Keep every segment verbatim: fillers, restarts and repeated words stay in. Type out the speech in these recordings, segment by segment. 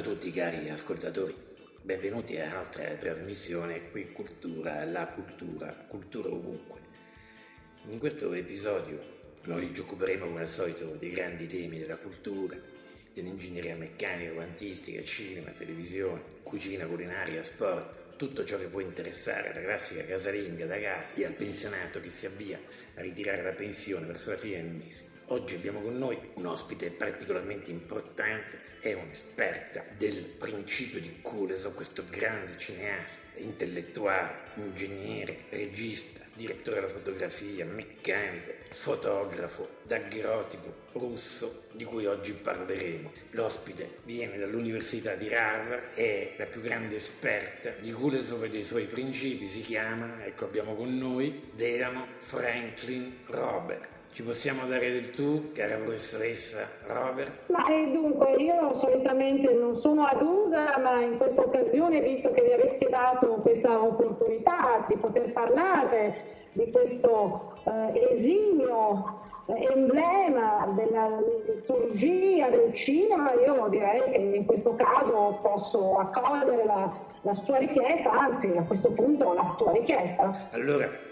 a tutti cari ascoltatori, benvenuti alla nostra trasmissione Qui Cultura, la cultura, cultura ovunque. In questo episodio noi ci occuperemo come al solito dei grandi temi della cultura, dell'ingegneria meccanica, quantistica, cinema, televisione, cucina, culinaria, sport, tutto ciò che può interessare alla classica casalinga da casa e al pensionato che si avvia a ritirare la pensione verso la fine del mese. Oggi abbiamo con noi un ospite particolarmente importante, è un'esperta del principio di Kuleshov, questo grande cineasta, intellettuale, ingegnere, regista, direttore della fotografia, meccanico, fotografo, daguerrotipo russo, di cui oggi parleremo. L'ospite viene dall'università di Harvard, è la più grande esperta di Kuleshov e dei suoi principi, si chiama, ecco abbiamo con noi, Deano Franklin Robert. Ci possiamo dare del tu, cara professoressa Robert? Ma eh, dunque, io solitamente non sono adusa, ma in questa occasione, visto che mi avete dato questa opportunità di poter parlare di questo eh, esimio eh, emblema della liturgia, del cinema, io direi che in questo caso posso accogliere la, la sua richiesta, anzi a questo punto la tua richiesta. Allora,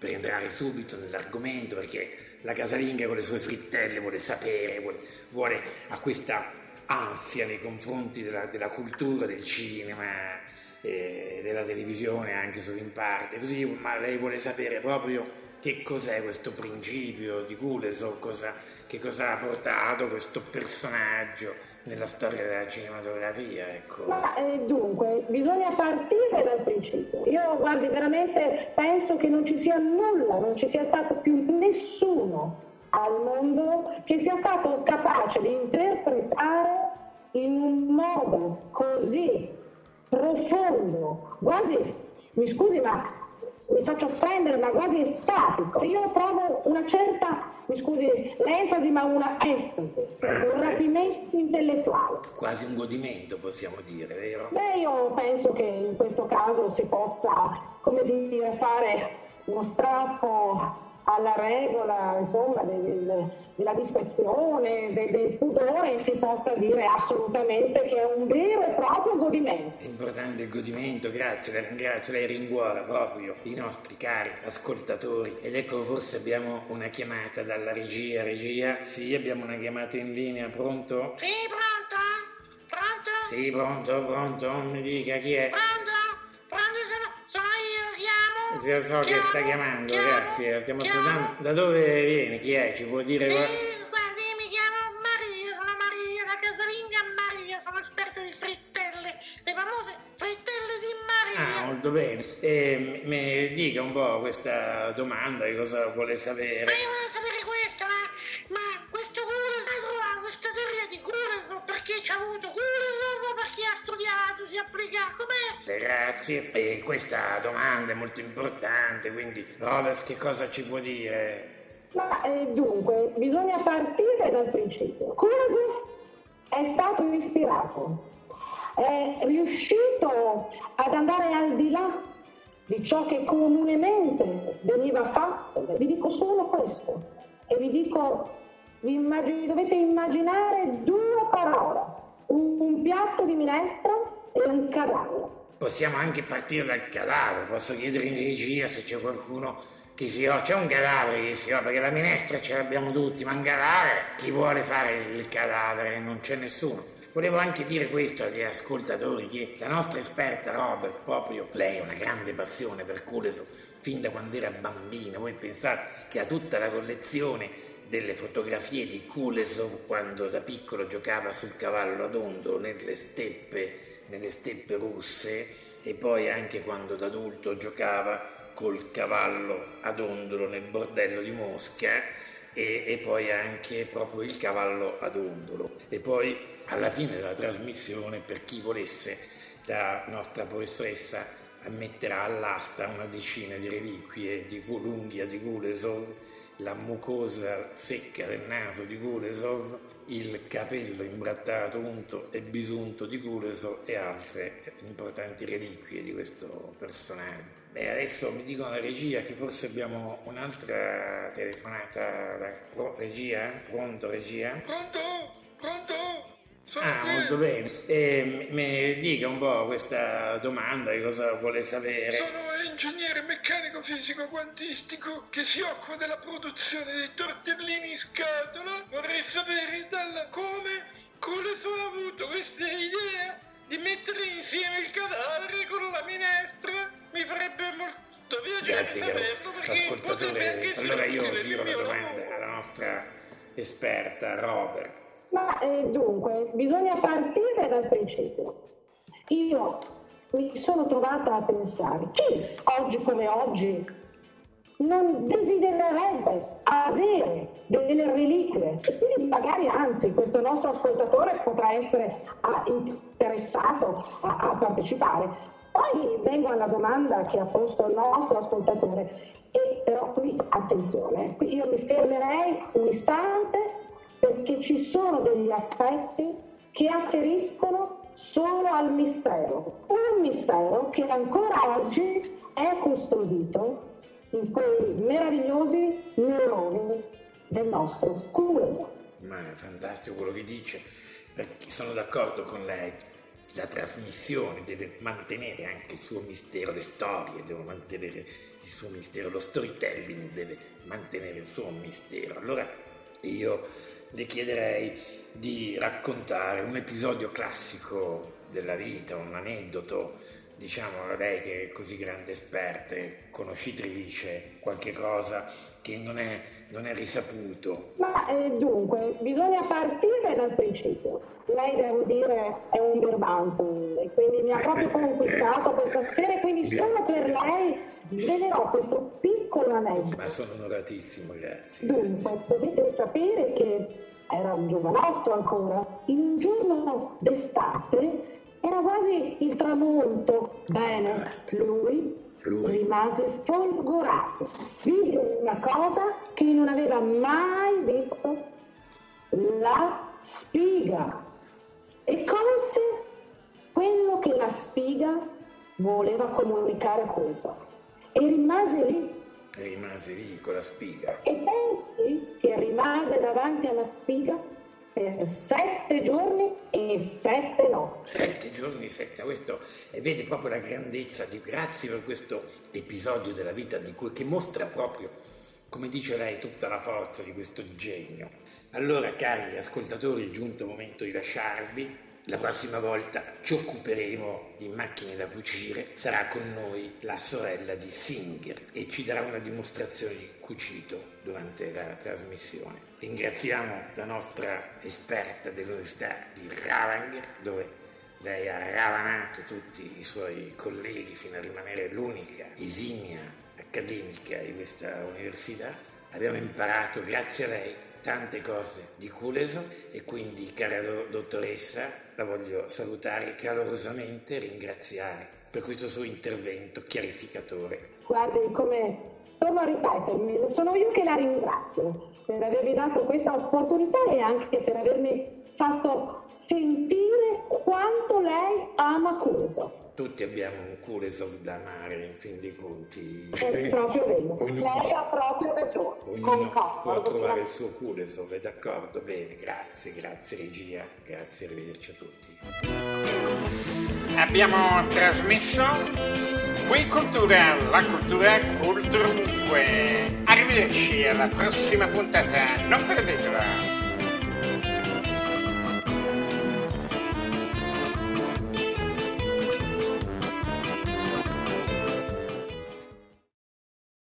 per entrare subito nell'argomento, perché la casalinga con le sue frittelle vuole sapere, vuole, vuole ha questa ansia nei confronti della, della cultura, del cinema, eh, della televisione anche solo in parte, così, ma lei vuole sapere proprio che cos'è questo principio di Kuleshov, cosa, che cosa ha portato questo personaggio nella storia della cinematografia, ecco. Ma eh, dunque, bisogna partire dal principio. Io, guardi, veramente penso che non ci sia nulla, non ci sia stato più nessuno al mondo che sia stato capace di interpretare in un modo così profondo, quasi, mi scusi, ma mi faccio offendere, ma quasi estatico. Io provo una certa, mi scusi l'enfasi, ma una estasi, un rapimento intellettuale. Quasi un godimento, possiamo dire, vero? Beh, io penso che in questo caso si possa, come dire, fare uno strappo alla regola, insomma, del, del, della discrezione, del, del pudore, si possa dire assolutamente che è un vero e proprio godimento. È importante il godimento, grazie, la ringrazio, lei rincuora proprio i nostri cari ascoltatori. Ed ecco, forse abbiamo una chiamata dalla regia, regia, sì, abbiamo una chiamata in linea, pronto? Sì, pronto, pronto? Sì, pronto, pronto, mi dica chi è? Pronto? Sì, lo so che sta chiamando, chiamo, grazie, stiamo chiamo. ascoltando. Da dove viene? Chi è? Ci può dire? Sì, guardi, mi chiamo Maria, sono Maria, la casalinga Maria, sono esperta di frittelle, le famose frittelle di Maria. Ah, molto bene. E mi dica un po' questa domanda, che cosa vuole sapere? Ma io voglio sapere questo, ma, ma questo Kuleshov, questa teoria di Kuleshov, perché ci ha avuto Kuleshov, perché ha studiato, si applica, com'è? Grazie, e questa domanda è molto importante, quindi Robert, che cosa ci può dire? Ma eh, dunque, bisogna partire dal principio. Kuleshov è stato ispirato, è riuscito ad andare al di là di ciò che comunemente veniva fatto. Vi dico solo questo, e vi dico, vi immag- dovete immaginare due parole, un, un piatto di minestra e un cavallo. Possiamo anche partire dal cadavere, posso chiedere in regia se c'è qualcuno che si ho, c'è un cadavere che si ho, perché la minestra ce l'abbiamo tutti, ma un cadavere, chi vuole fare il cadavere? Non c'è nessuno. Volevo anche dire questo agli ascoltatori, che la nostra esperta Robert, proprio lei ha una grande passione per Kuleshov, fin da quando era bambina. Voi pensate che ha tutta la collezione delle fotografie di Kuleshov quando da piccolo giocava sul cavallo ad ondo nelle steppe nelle steppe russe, e poi anche quando da adulto giocava col cavallo ad ondolo nel bordello di Mosca, e, e poi anche proprio il cavallo ad ondolo. E poi alla fine della trasmissione, per chi volesse, la nostra professoressa metterà all'asta una decina di reliquie di l'unghia di Kuleshov, la mucosa secca del naso di Kuleshov, il capello imbrattato, unto e bisunto di Kuleshov e altre importanti reliquie di questo personaggio. Beh, adesso mi dicono la regia che forse abbiamo un'altra telefonata. Pro, regia? Pronto, regia? Pronto? Pronto? Ah, molto bene. E mi dica un po' questa domanda, che cosa vuole sapere. Sono ingegnere meccanico fisico quantistico che si occupa della produzione dei tortellini in scatola. Vorrei sapere dalla come come sono avuto questa idea di mettere insieme il cadavere con la minestra. Mi farebbe molto piacere saperlo, perché ascoltatore, anche allora io giro la domanda lavoro. Alla nostra esperta Robert. Ma eh, dunque, bisogna partire dal principio. Io mi sono trovata a pensare, chi oggi come oggi non desidererebbe avere delle reliquie? E quindi magari, anzi, questo nostro ascoltatore potrà essere interessato a, a partecipare. Poi vengo alla domanda che ha posto il nostro ascoltatore, e però qui, attenzione, qui io mi fermerei un istante, perché ci sono degli aspetti che afferiscono solo al mistero, un mistero che ancora oggi è custodito in quei meravigliosi neuroni del nostro cuore. Ma è fantastico quello che dice, perché sono d'accordo con lei. La trasmissione deve mantenere anche il suo mistero, le storie devono mantenere il suo mistero, lo storytelling deve mantenere il suo mistero. Allora io le chiederei di raccontare un episodio classico della vita, un aneddoto, diciamo, lei che è così grande esperta, conoscitrice, qualche cosa che non è, non è risaputo. Ma eh, dunque, bisogna partire dal principio. Lei, devo dire, è un birbante, e quindi mi ha proprio conquistato questa sera, e quindi grazie. Solo per lei svelerò questo piccolo aneddoto. Ma sono onoratissimo, grazie. Dunque, dovete sapere che era un giovanotto ancora, in un giorno d'estate, era quasi il tramonto. Bene, lui, lui rimase folgorato, vide una cosa che non aveva mai visto, la spiga, e colse quello che la spiga voleva comunicare a questo, e rimase lì. E rimase lì con la spiga. E pensi che rimase davanti alla spiga per sette giorni e sette notti. Sette giorni e sette, questo e vede proprio la grandezza di. Grazie per questo episodio della vita di cui che mostra proprio, come dice lei, tutta la forza di questo genio. Allora, cari ascoltatori, è giunto il momento di lasciarvi. La prossima volta ci occuperemo di macchine da cucire. Sarà con noi la sorella di Singer e ci darà una dimostrazione di cucito durante la trasmissione. Ringraziamo la nostra esperta dell'Università di Ravang, dove lei ha ravanato tutti i suoi colleghi fino a rimanere l'unica esimia accademica di questa università. Abbiamo imparato, grazie a lei, tante cose di Kuleshov, e quindi, cara dottoressa, la voglio salutare calorosamente e ringraziare per questo suo intervento chiarificatore. Guardi, come torno a ripetermi, sono io che la ringrazio per avermi dato questa opportunità e anche per avermi fatto sentire quanto lei ama Kuleshov. Tutti abbiamo un Kuleshov da amare, in fin dei conti. È proprio vero, lei ha proprio ragione. Ognuno può trovare il suo Kuleshov, è d'accordo? Bene, grazie, grazie regia, grazie, arrivederci a tutti. Abbiamo trasmesso Qui Cultura, la cultura culturunque. Arrivederci alla prossima puntata, non perdetela.